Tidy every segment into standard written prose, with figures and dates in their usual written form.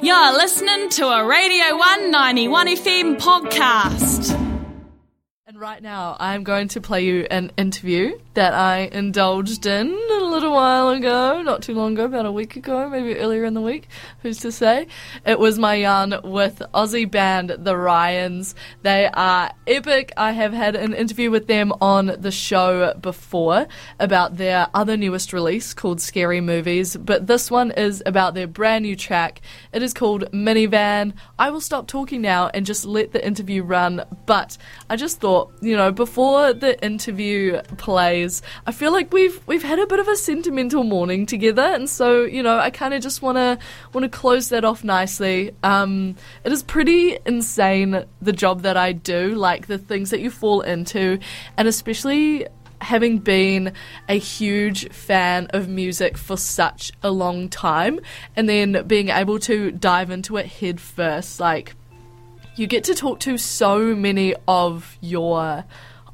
You're listening to a Radio One 91FM podcast. And right now I'm going to play you an interview that I indulged in a little while ago, not too long ago, about a week ago, maybe earlier in the week, who's to say. It was my yarn with Aussie band The Rions. They are epic. I have had an interview with them on the show before about their other newest release called Scary Movies, but this one is about their brand new track. It is called Minivan. I will stop talking now and just let the interview run, but I just thought, you know, before the interview plays, I feel like we've had a bit of a sentimental morning together, and so, you know, I kind of just want to close that off nicely. It is pretty insane, the job that I do, like the things that you fall into, and especially having been a huge fan of music for such a long time, and then being able to dive into it head first. Like, you get to talk to so many of your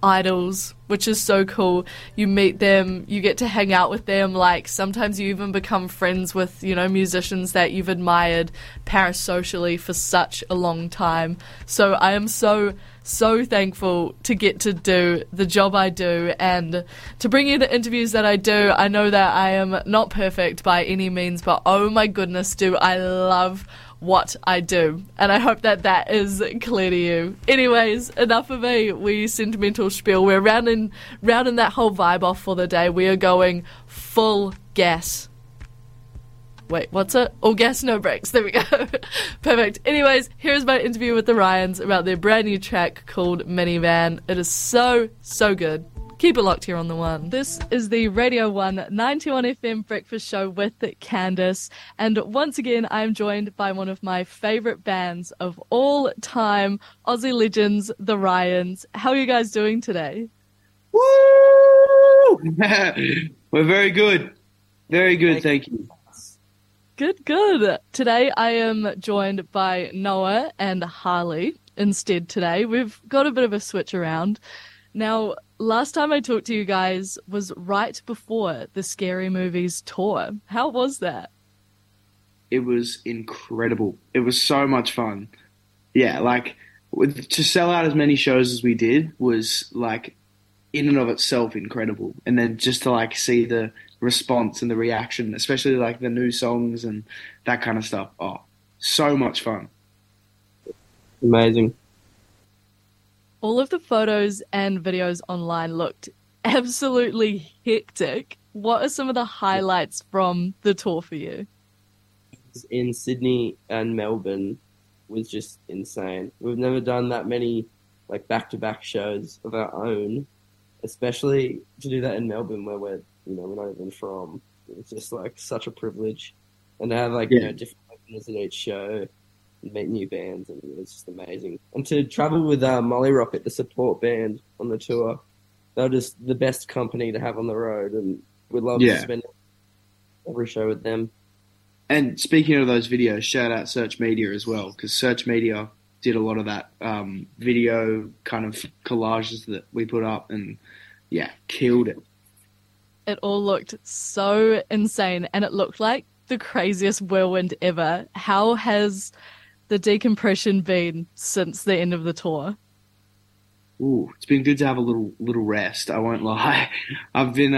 idols, which is so cool. You meet them, you get to hang out with them, like sometimes you even become friends with, you know, musicians that you've admired parasocially for such a long time. So I am so thankful to get to do the job I do and to bring you the interviews that I do. I know that I am not perfect by any means, but oh my goodness, do I love what I do, and I hope that that is clear to you. Anyways, enough of a sentimental spiel. We're rounding that whole vibe off for the day. We are going full gas. Wait, what's it? All gas, no brakes. There we go. Perfect. Anyways, here's my interview with the Rions about their brand new track called Minivan. It is so good. Keep it locked here on The One. This is the Radio One 91FM breakfast show with Candice. And once again, I'm joined by one of my favourite bands of all time, Aussie legends, The Rions. How are you guys doing today? Woo! We're very good. Very good, thank you. Good. Today I am joined by Noah and Harley instead today. We've got a bit of a switch around. Now, last time I talked to you guys was right before the Scary Movies tour. How was that? It was incredible. It was so much fun. Yeah, like, to sell out as many shows as we did was, like, in and of itself incredible. And then just to, like, see the response and the reaction, especially, like, the new songs and that kind of stuff. Oh, so much fun. Amazing. All of the photos and videos online looked absolutely hectic. What are some of the highlights from the tour for you? In Sydney and Melbourne was just insane. We've never done that many, like, back-to-back shows of our own, especially to do that in Melbourne where we're not even from. It's just, like, such a privilege. And to have, like, different openers at each show, meet new bands, and it was just amazing. And to travel with Molly Rocket, the support band on the tour, they were just the best company to have on the road, and we'd love to spend every show with them. And speaking of those videos, shout out Search Media as well, because Search Media did a lot of that video kind of collages that we put up, and killed it. It all looked so insane, and it looked like the craziest whirlwind ever. How has the decompression been since the end of the tour? Ooh, it's been good to have a little rest, I won't lie. I've been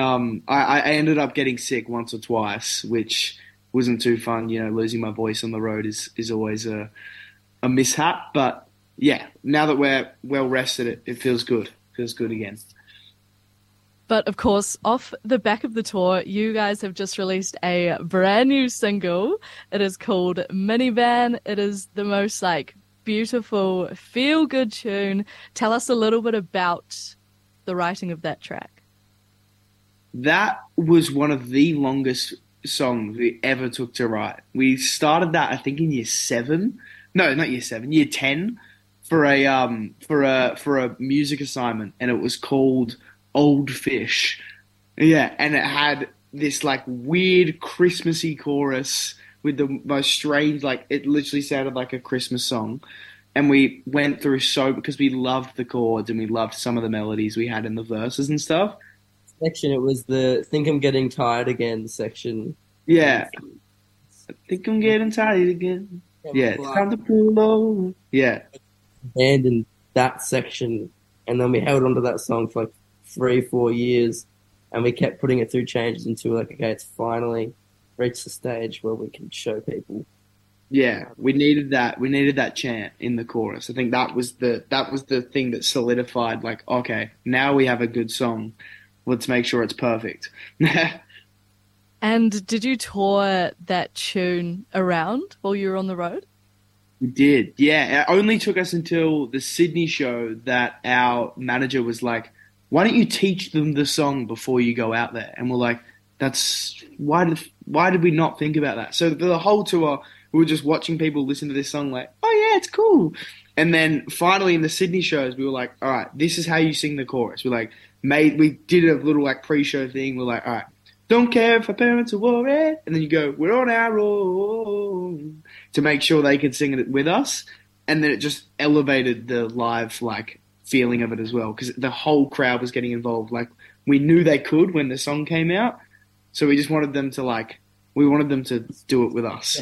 I ended up getting sick once or twice, which wasn't too fun. You know, losing my voice on the road is always a mishap, but now that we're well rested, it feels good. Feels good again. But of course, off the back of the tour, you guys have just released a brand new single. It is called Minivan. It is the most, like, beautiful, feel-good tune. Tell us a little bit about the writing of that track. That was one of the longest songs we ever took to write. We started that, I think, in year 10 for a music assignment, and it was called Old Fish. And it had this, like, weird Christmassy chorus with the most strange, like, it literally sounded like a Christmas song. And we went through because we loved the chords and we loved some of the melodies we had in the verses and stuff. Section, it was the Think I'm Getting Tired Again section. Yeah. I think I'm getting tired again. Yeah, it's time to pull over. Yeah. Abandoned that section, and then we held onto that song for like 3-4 years, and we kept putting it through changes until like, okay, it's finally reached the stage where we can show people. Yeah, we needed that. We needed that chant in the chorus. I think that was the thing that solidified, like, okay, now we have a good song. Let's make sure it's perfect. And did you tour that tune around while you were on the road? We did, yeah. It only took us until the Sydney show that our manager was like, why don't you teach them the song before you go out there? And we're like, why did we not think about that? So the whole tour, we were just watching people listen to this song like, oh, yeah, it's cool. And then finally in the Sydney shows, we were like, all right, this is how you sing the chorus. We're like, we did a little like pre-show thing. We're like, all right. Don't care if our parents are worried. And then you go, we're on our own, to make sure they could sing it with us. And then it just elevated the live, like, feeling of it as well, because the whole crowd was getting involved. Like, we knew they could when the song came out. So we just wanted them to, like, we wanted them to do it with us.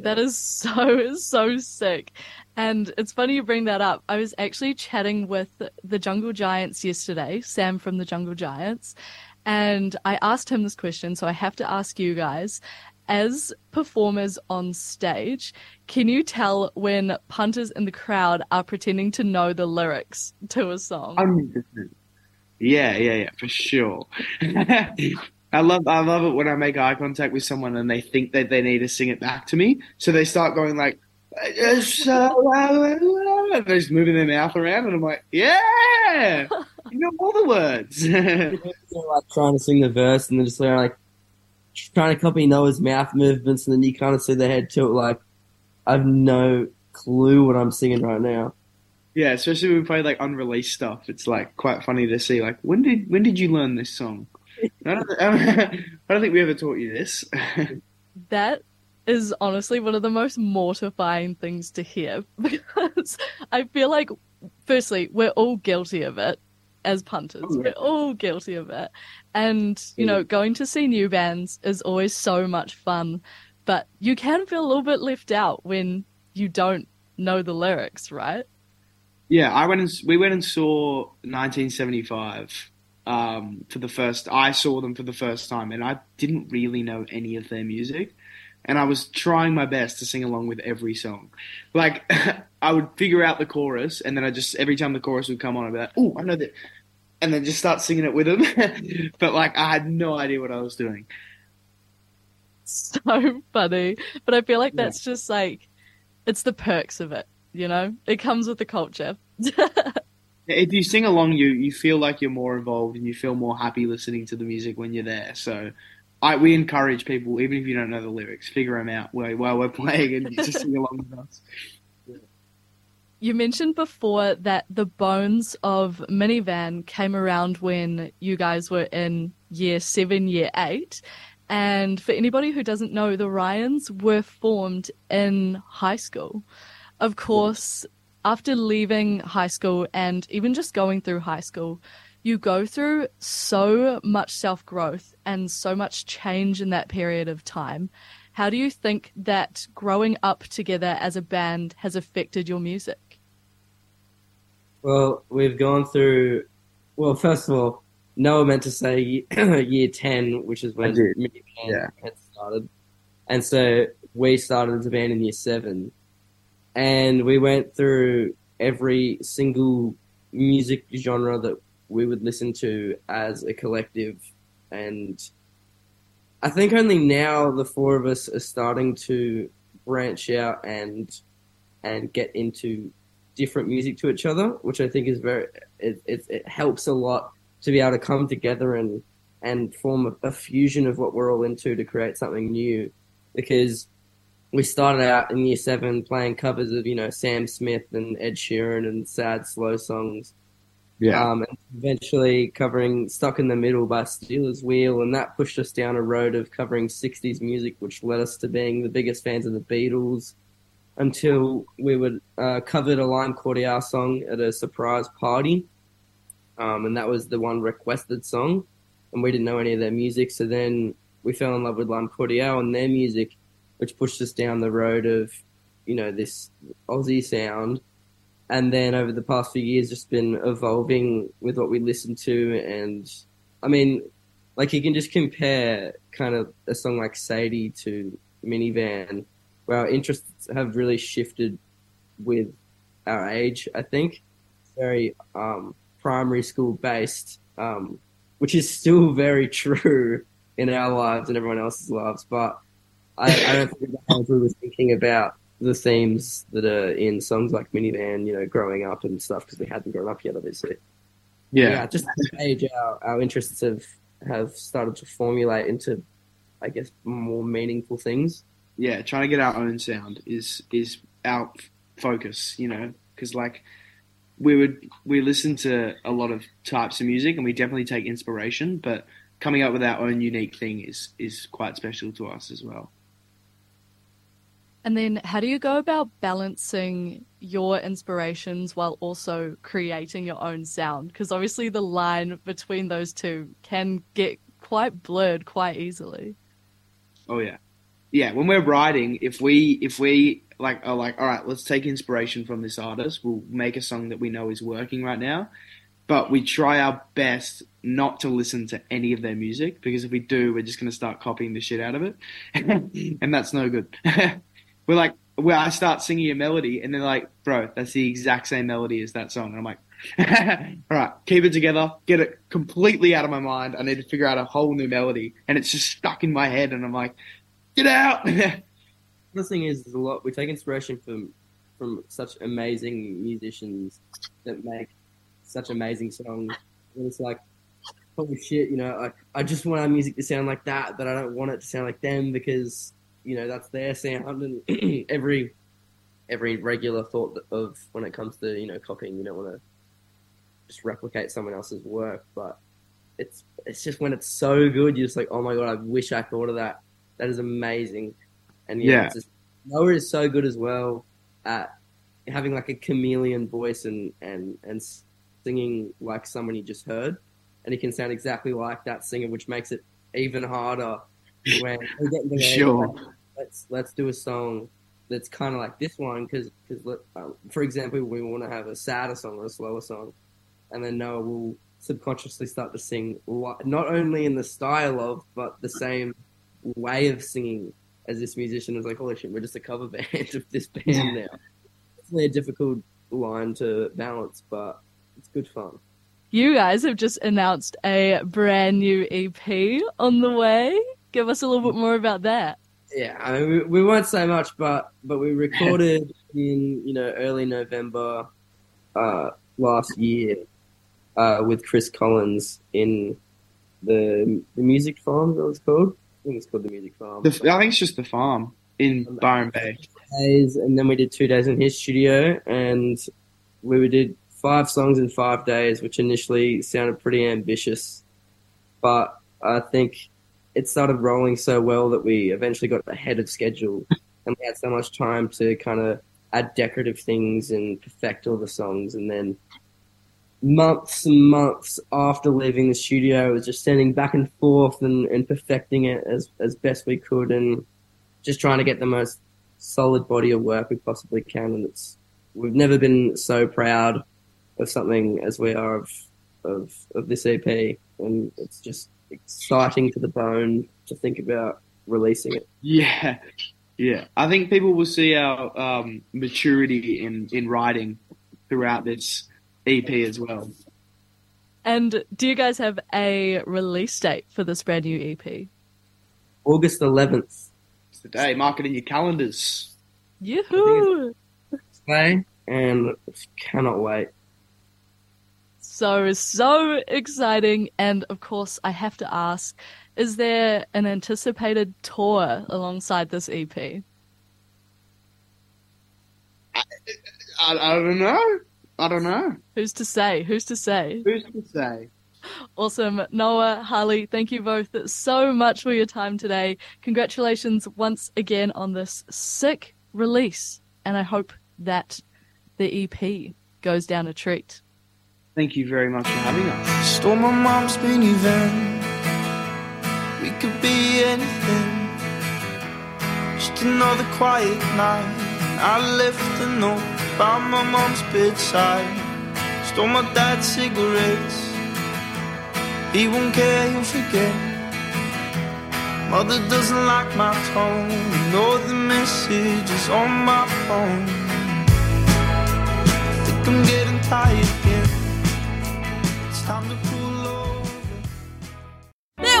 That is so, so sick. And it's funny you bring that up. I was actually chatting with the Jungle Giants yesterday, Sam from the Jungle Giants, and I asked him this question, so I have to ask you guys. As performers on stage, can you tell when punters in the crowd are pretending to know the lyrics to a song? 100%. Yeah, for sure. I love it when I make eye contact with someone and they think that they need to sing it back to me. So they start going like, and they're just moving their mouth around, and I'm like, yeah, you know all the words. They're like trying to sing the verse, and they're just like trying to copy Noah's mouth movements, and then you kind of see their head tilt, like, I've no clue what I'm singing right now. Yeah, especially when we play like unreleased stuff, it's like quite funny to see. Like, when did you learn this song? I don't think we ever taught you this. That is honestly one of the most mortifying things to hear, because I feel like, firstly, we're all guilty of it as punters. Oh, yeah. We're all guilty of it. And, you know, going to see new bands is always so much fun, but you can feel a little bit left out when you don't know the lyrics, right? Yeah, we went and saw 1975 I saw them for the first time, and I didn't really know any of their music. And I was trying my best to sing along with every song. Like, I would figure out the chorus, and then every time the chorus would come on, I'd be like, oh, I know that. And then just start singing it with them. But, like, I had no idea what I was doing. So funny. But I feel like that's just, like, it's the perks of it, you know? It comes with the culture. If you sing along, you feel like you're more involved, and you feel more happy listening to the music when you're there. So we encourage people, even if you don't know the lyrics, figure them out while we're playing and just sing along with us. Yeah. You mentioned before that the bones of Minivan came around when you guys were in year 7, year 8. And for anybody who doesn't know, the Rions were formed in high school. Of course, after leaving high school and even just going through high school, you go through so much self-growth and so much change in that period of time. How do you think that growing up together as a band has affected your music? Well, we've gone through... Well, first of all, Noah meant to say year 10, which is when had started. And so we started as a band in year 7. And we went through every single music genre that we would listen to as a collective, and I think only now the four of us are starting to branch out and get into different music to each other, which I think is it helps a lot to be able to come together and form a fusion of what we're all into to create something new, because we started out in year 7 playing covers of, you know, Sam Smith and Ed Sheeran and sad slow songs. Yeah. And eventually covering Stuck in the Middle by Steelers Wheel, and that pushed us down a road of covering 60s music, which led us to being the biggest fans of the Beatles, until we would covered a Lime Cordial song at a surprise party, and that was the one requested song, and we didn't know any of their music, so then we fell in love with Lime Cordial and their music, which pushed us down the road of, you know, this Aussie sound. And then over the past few years, just been evolving with what we listen to. And I mean, like, you can just compare kind of a song like Sadie to Minivan, where our interests have really shifted with our age, I think. It's very primary school based, which is still very true in our lives and everyone else's lives. But I don't think the whole was thinking about the themes that are in songs like Minivan, you know, growing up and stuff, because we hadn't grown up yet, obviously. Yeah, just as an age, our interests have started to formulate into, I guess, more meaningful things. Yeah, trying to get our own sound is our focus, you know, because, like, we listen to a lot of types of music and we definitely take inspiration, but coming up with our own unique thing is quite special to us as well. And then how do you go about balancing your inspirations while also creating your own sound? Because obviously the line between those two can get quite blurred quite easily. Oh, yeah. Yeah, when we're writing, if we like are like, all right, let's take inspiration from this artist, we'll make a song that we know is working right now, but we try our best not to listen to any of their music, because if we do, we're just going to start copying the shit out of it, and that's no good. We're like, well, I start singing a melody, and they're like, bro, that's the exact same melody as that song. And I'm like, all right, keep it together, get it completely out of my mind. I need to figure out a whole new melody, and it's just stuck in my head, and I'm like, get out. The thing is, there's a lot. We take inspiration from such amazing musicians that make such amazing songs. And it's like, holy shit, you know, I just want our music to sound like that, but I don't want it to sound like them, because, you know, that's their sound. And every regular thought of when it comes to, you know, copying, you don't want to just replicate someone else's work. But it's just when it's so good, you're just like, oh my God, I wish I thought of that. That is amazing. And yeah, it's just, Noah is so good as well at having like a chameleon voice and singing like someone he just heard. And he can sound exactly like that singer, which makes it even harder when we get into sure. Let's do a song that's kind of like this one, because for example, we want to have a sadder song or a slower song. And then Noah will subconsciously start to sing not only in the style of, but the same way of singing as this musician. Is like, holy shit, we're just a cover band of this band now. It's really a difficult line to balance, but it's good fun. You guys have just announced a brand new EP on the way. Give us a little bit more about that. Yeah, I mean, we won't say much, but we recorded in, you know, early November last year with Chris Collins in the music farm, that was called. I think it's called the Music Farm. I think it's just the farm in Byron Bay. And then we did 2 days in his studio, and we did 5 songs in 5 days, which initially sounded pretty ambitious. But I think it started rolling so well that we eventually got ahead of schedule, and we had so much time to kind of add decorative things and perfect all the songs. And then months and months after leaving the studio, it was just sending back and forth and perfecting it as best we could, and just trying to get the most solid body of work we possibly can. And we've never been so proud of something as we are of this EP, and it's just exciting to the bone to think about releasing it. Yeah, yeah. I think people will see our maturity in writing throughout this EP as well. And do you guys have a release date for this brand new EP? August 11th. It's the day. Mark it in your calendars. Yoo-hoo! And cannot wait. So exciting. And of course, I have to ask, is there an anticipated tour alongside this EP? I don't know. I don't know. Who's to say? Awesome. Noah, Harley, thank you both so much for your time today. Congratulations once again on this sick release. And I hope that the EP goes down a treat. Thank you very much for having us. Stole my mom's minivan. We could be anything. She walked another quiet night. I left a note by my mom's bedside. Stole my dad's cigarettes. He won't care, he'll forget. Mother doesn't like my tone. Know the message is on my phone. I think I'm getting tired again. It's time to pull over. That